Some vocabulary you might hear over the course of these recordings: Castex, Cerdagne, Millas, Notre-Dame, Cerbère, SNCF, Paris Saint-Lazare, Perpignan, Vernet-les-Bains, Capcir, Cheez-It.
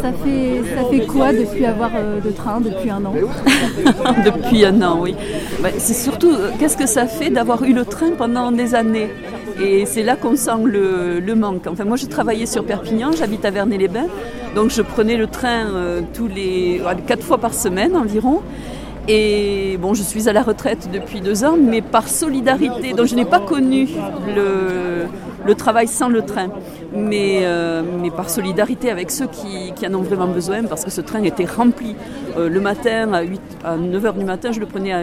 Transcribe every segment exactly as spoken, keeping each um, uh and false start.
Ça fait, ça fait quoi depuis avoir euh, le train, depuis un an? Depuis un an, oui. Bah, c'est surtout, euh, qu'est-ce que ça fait d'avoir eu le train pendant des années? Et c'est là qu'on sent le, le manque. Enfin, moi, je travaillais sur Perpignan, j'habite à Vernet-les-Bains, donc je prenais le train euh, tous les quatre fois par semaine environ. Et bon, je suis à la retraite depuis deux ans, mais par solidarité, donc je n'ai pas connu le, le travail sans le train, mais, euh, mais par solidarité avec ceux qui, qui en ont vraiment besoin, parce que ce train était rempli. Euh, le matin, à, à neuf heures du matin, je le prenais à,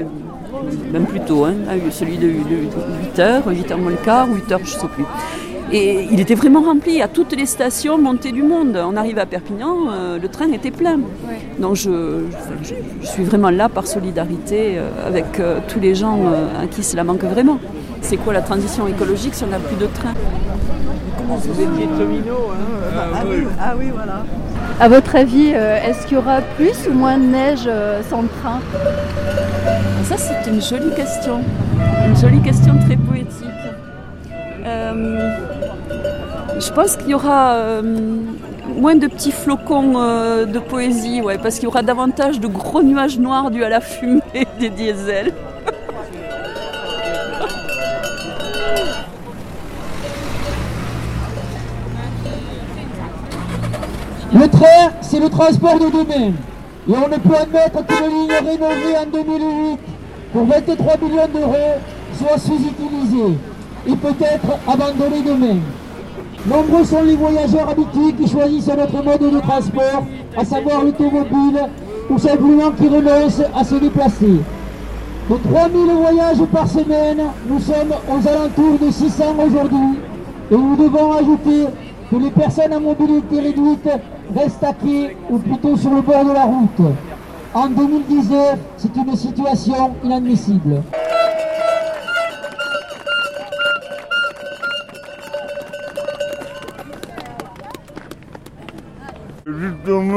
même plus tôt, hein, à celui de, de huit heures, huit heures moins le quart, huit heures, je ne sais plus. Et il était vraiment rempli à toutes les stations montées du monde. On arrivait à Perpignan, euh, le train était plein. Ouais. Donc je, je, je suis vraiment là par solidarité euh, avec euh, tous les gens euh, à qui cela manque vraiment. C'est quoi la transition écologique si on n'a plus de train? Vous étiez domino, hein? Ah, ah, oui. ah oui, voilà. À votre avis, euh, est-ce qu'il y aura plus ou moins de neige euh, sans le train? Ça, c'est une jolie question. Une jolie question très poétique. Euh, je pense qu'il y aura euh, moins de petits flocons euh, de poésie, ouais, parce qu'il y aura davantage de gros nuages noirs dus à la fumée des diesels. Le train, c'est le transport de demain. Et on ne peut admettre qu'une ligne rénovée en deux mille huit pour vingt-trois millions d'euros soit sous-utilisée et peut-être abandonnée demain. Nombreux sont les voyageurs habitués qui choisissent notre mode de transport, à savoir l'automobile, ou simplement qui renoncent à se déplacer. De trois mille voyages par semaine, nous sommes aux alentours de six cents aujourd'hui, et nous devons ajouter que les personnes à mobilité réduite restent à pied ou plutôt sur le bord de la route. En deux mille dix-neuf, c'est une situation inadmissible.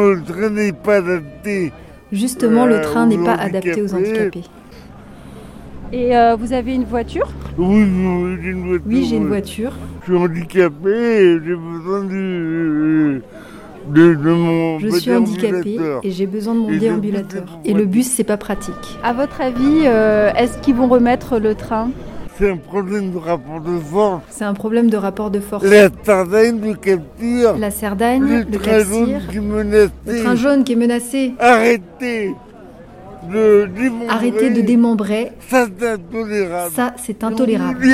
Justement, le train n'est pas adapté. Justement, le train n'est pas adapté aux handicapés. Et euh, vous avez une voiture? Oui, j'ai une voiture. Oui, j'ai une voiture. Je suis handicapé et j'ai besoin du, de, de mon déambulateur. Je suis handicapé et j'ai besoin de mon déambulateur. Et le bus, c'est pas pratique. À votre avis, euh, est-ce qu'ils vont remettre le train? C'est un problème de rapport de force. C'est un problème de rapport de force. La Cerdagne, le Capcir. La Cerdagne, le, le Capcir. Le train jaune qui est menacé. Arrêtez de démembrer. Arrêtez de démembrer. Ça, c'est intolérable. Ça, c'est intolérable.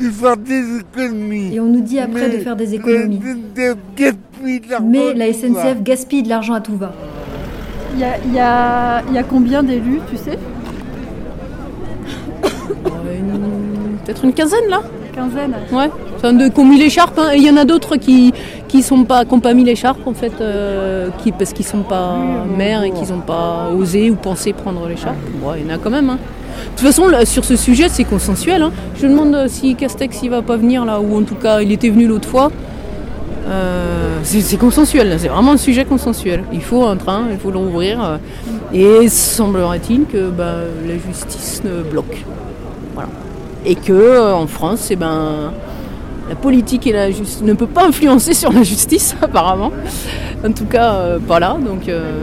Et on nous dit après de faire des économies. Et on nous dit après Mais de faire des économies. La S N C F Mais la S N C F gaspille de l'argent à tout va. Il y a, y a, y a combien d'élus, tu sais? Une... Peut-être une quinzaine là. Quinzaine. Ouais. Enfin, de, qui ont mis l'écharpe. Hein. Et il y en a d'autres qui qui sont pas qui n'ont pas mis l'écharpe en fait, euh, qui parce qu'ils sont pas maires et qu'ils n'ont pas osé ou pensé prendre l'écharpe. Bon, il y en a quand même. Hein. De toute façon, là, sur ce sujet, c'est consensuel. Hein. Je me demande si Castex il va pas venir là, ou en tout cas, il était venu l'autre fois. Euh, c'est, c'est consensuel, là. C'est vraiment un sujet consensuel. Il faut un train, il faut l'ouvrir. Euh, et semblerait-il que bah, la justice ne bloque. Voilà. Et que euh, en France, eh ben, la politique et la justice ne peut pas influencer sur la justice apparemment. En tout cas, euh, pas là. Donc, euh...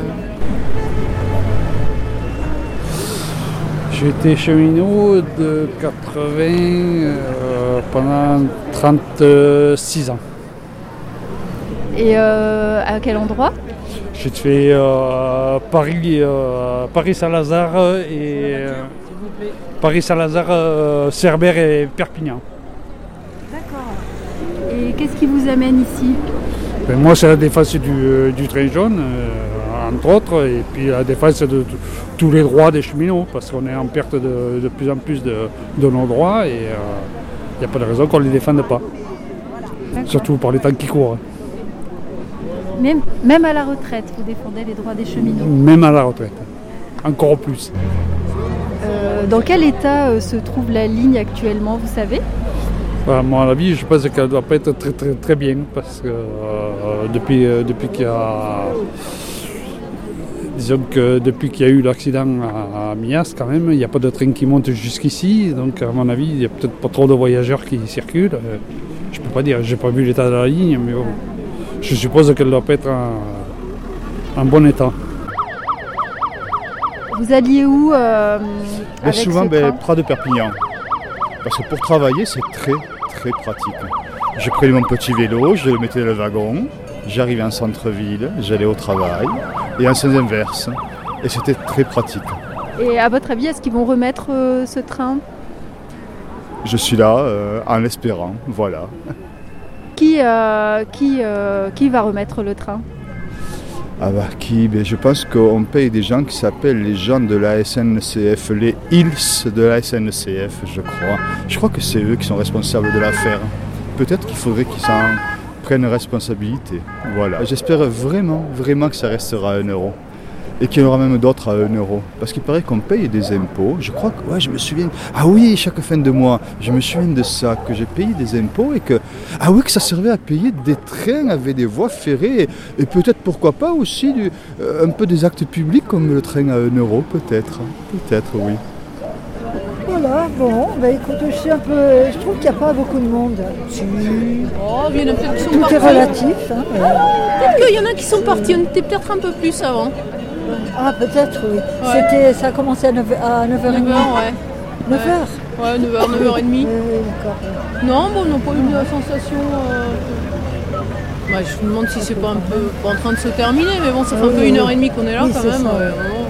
j'ai été cheminot de quatre-vingts euh, pendant trente-six ans. Et euh, à quel endroit? J'ai fait euh, Paris, euh, Paris Saint-Lazare et euh, Paris Saint-Lazare, euh, Cerbère et Perpignan. D'accord. Et qu'est-ce qui vous amène ici? Ben moi, c'est la défense du, du train jaune, euh, entre autres, et puis la défense de, de, de tous les droits des cheminots, parce qu'on est en perte de, de plus en plus de, de nos droits, et il euh, n'y a pas de raison qu'on ne les défende pas. D'accord. Surtout par les temps qui courent. Même, même à la retraite, vous défendez les droits des cheminots? Même à la retraite, encore plus. Euh, dans quel état euh, se trouve la ligne actuellement, vous savez? Bah, moi, à la vie, je pense qu'elle ne doit pas être très, très, très bien, parce que euh, depuis, euh, depuis qu'il y a Disons que depuis qu'il y a eu l'accident à Millas, quand même, il n'y a pas de train qui monte jusqu'ici. Donc, à mon avis, il n'y a peut-être pas trop de voyageurs qui circulent. Je ne peux pas dire, je n'ai pas vu l'état de la ligne, mais bon, je suppose qu'elle doit pas être en, en bon état. Vous alliez où euh, ben avec souvent, ce ben, train près de Perpignan. Parce que pour travailler, c'est très, très pratique. Je prenais mon petit vélo, je le mettais dans le wagon, j'arrivais en centre-ville, j'allais au travail, et en sens inverse. Et c'était très pratique. Et à votre avis, est-ce qu'ils vont remettre euh, ce train ? Je suis là, euh, en l'espérant, voilà. Qui, euh, qui, euh, qui va remettre le train ? Ah bah qui ben, je pense qu'on paye des gens qui s'appellent les gens de la S N C F, les I L S de la S N C F, je crois. Je crois que c'est eux qui sont responsables de l'affaire. Peut-être qu'il faudrait qu'ils s'en prennent responsabilité. Voilà. J'espère vraiment, vraiment que ça restera à un euro. Et qu'il y en aura même d'autres à un euro. Parce qu'il paraît qu'on paye des impôts. Je crois que, ouais, je me souviens. Ah oui, chaque fin de mois, je me souviens de ça, que j'ai payé des impôts et que. Ah oui, que ça servait à payer des trains avec des voies ferrées. Et, et peut-être, pourquoi pas aussi, du, euh, un peu des actes publics comme le train à un euro, peut-être. Peut-être, oui. Voilà, bon, bah écoute, je suis un peu. Je trouve qu'il n'y a pas beaucoup de monde. Tu... Oh, il y en a peut-être qui sont tout partis. Tout est relatif. Hein, euh... Peut-être qu'il y en a qui sont partis, on était peut-être un peu plus avant. Ah, peut-être, oui. Ouais. C'était, ça a commencé à neuf heures trente. neuf heures, ouais. neuf heures Ouais, neuf heures, neuf heures trente. Oui, d'accord. Non, bon, on n'a pas eu de sensation. Euh... Bah, je me demande si c'est pas un peu pas en train de se terminer, mais bon, ça fait oui, un peu oui. une heure et demie qu'on est là oui, quand même.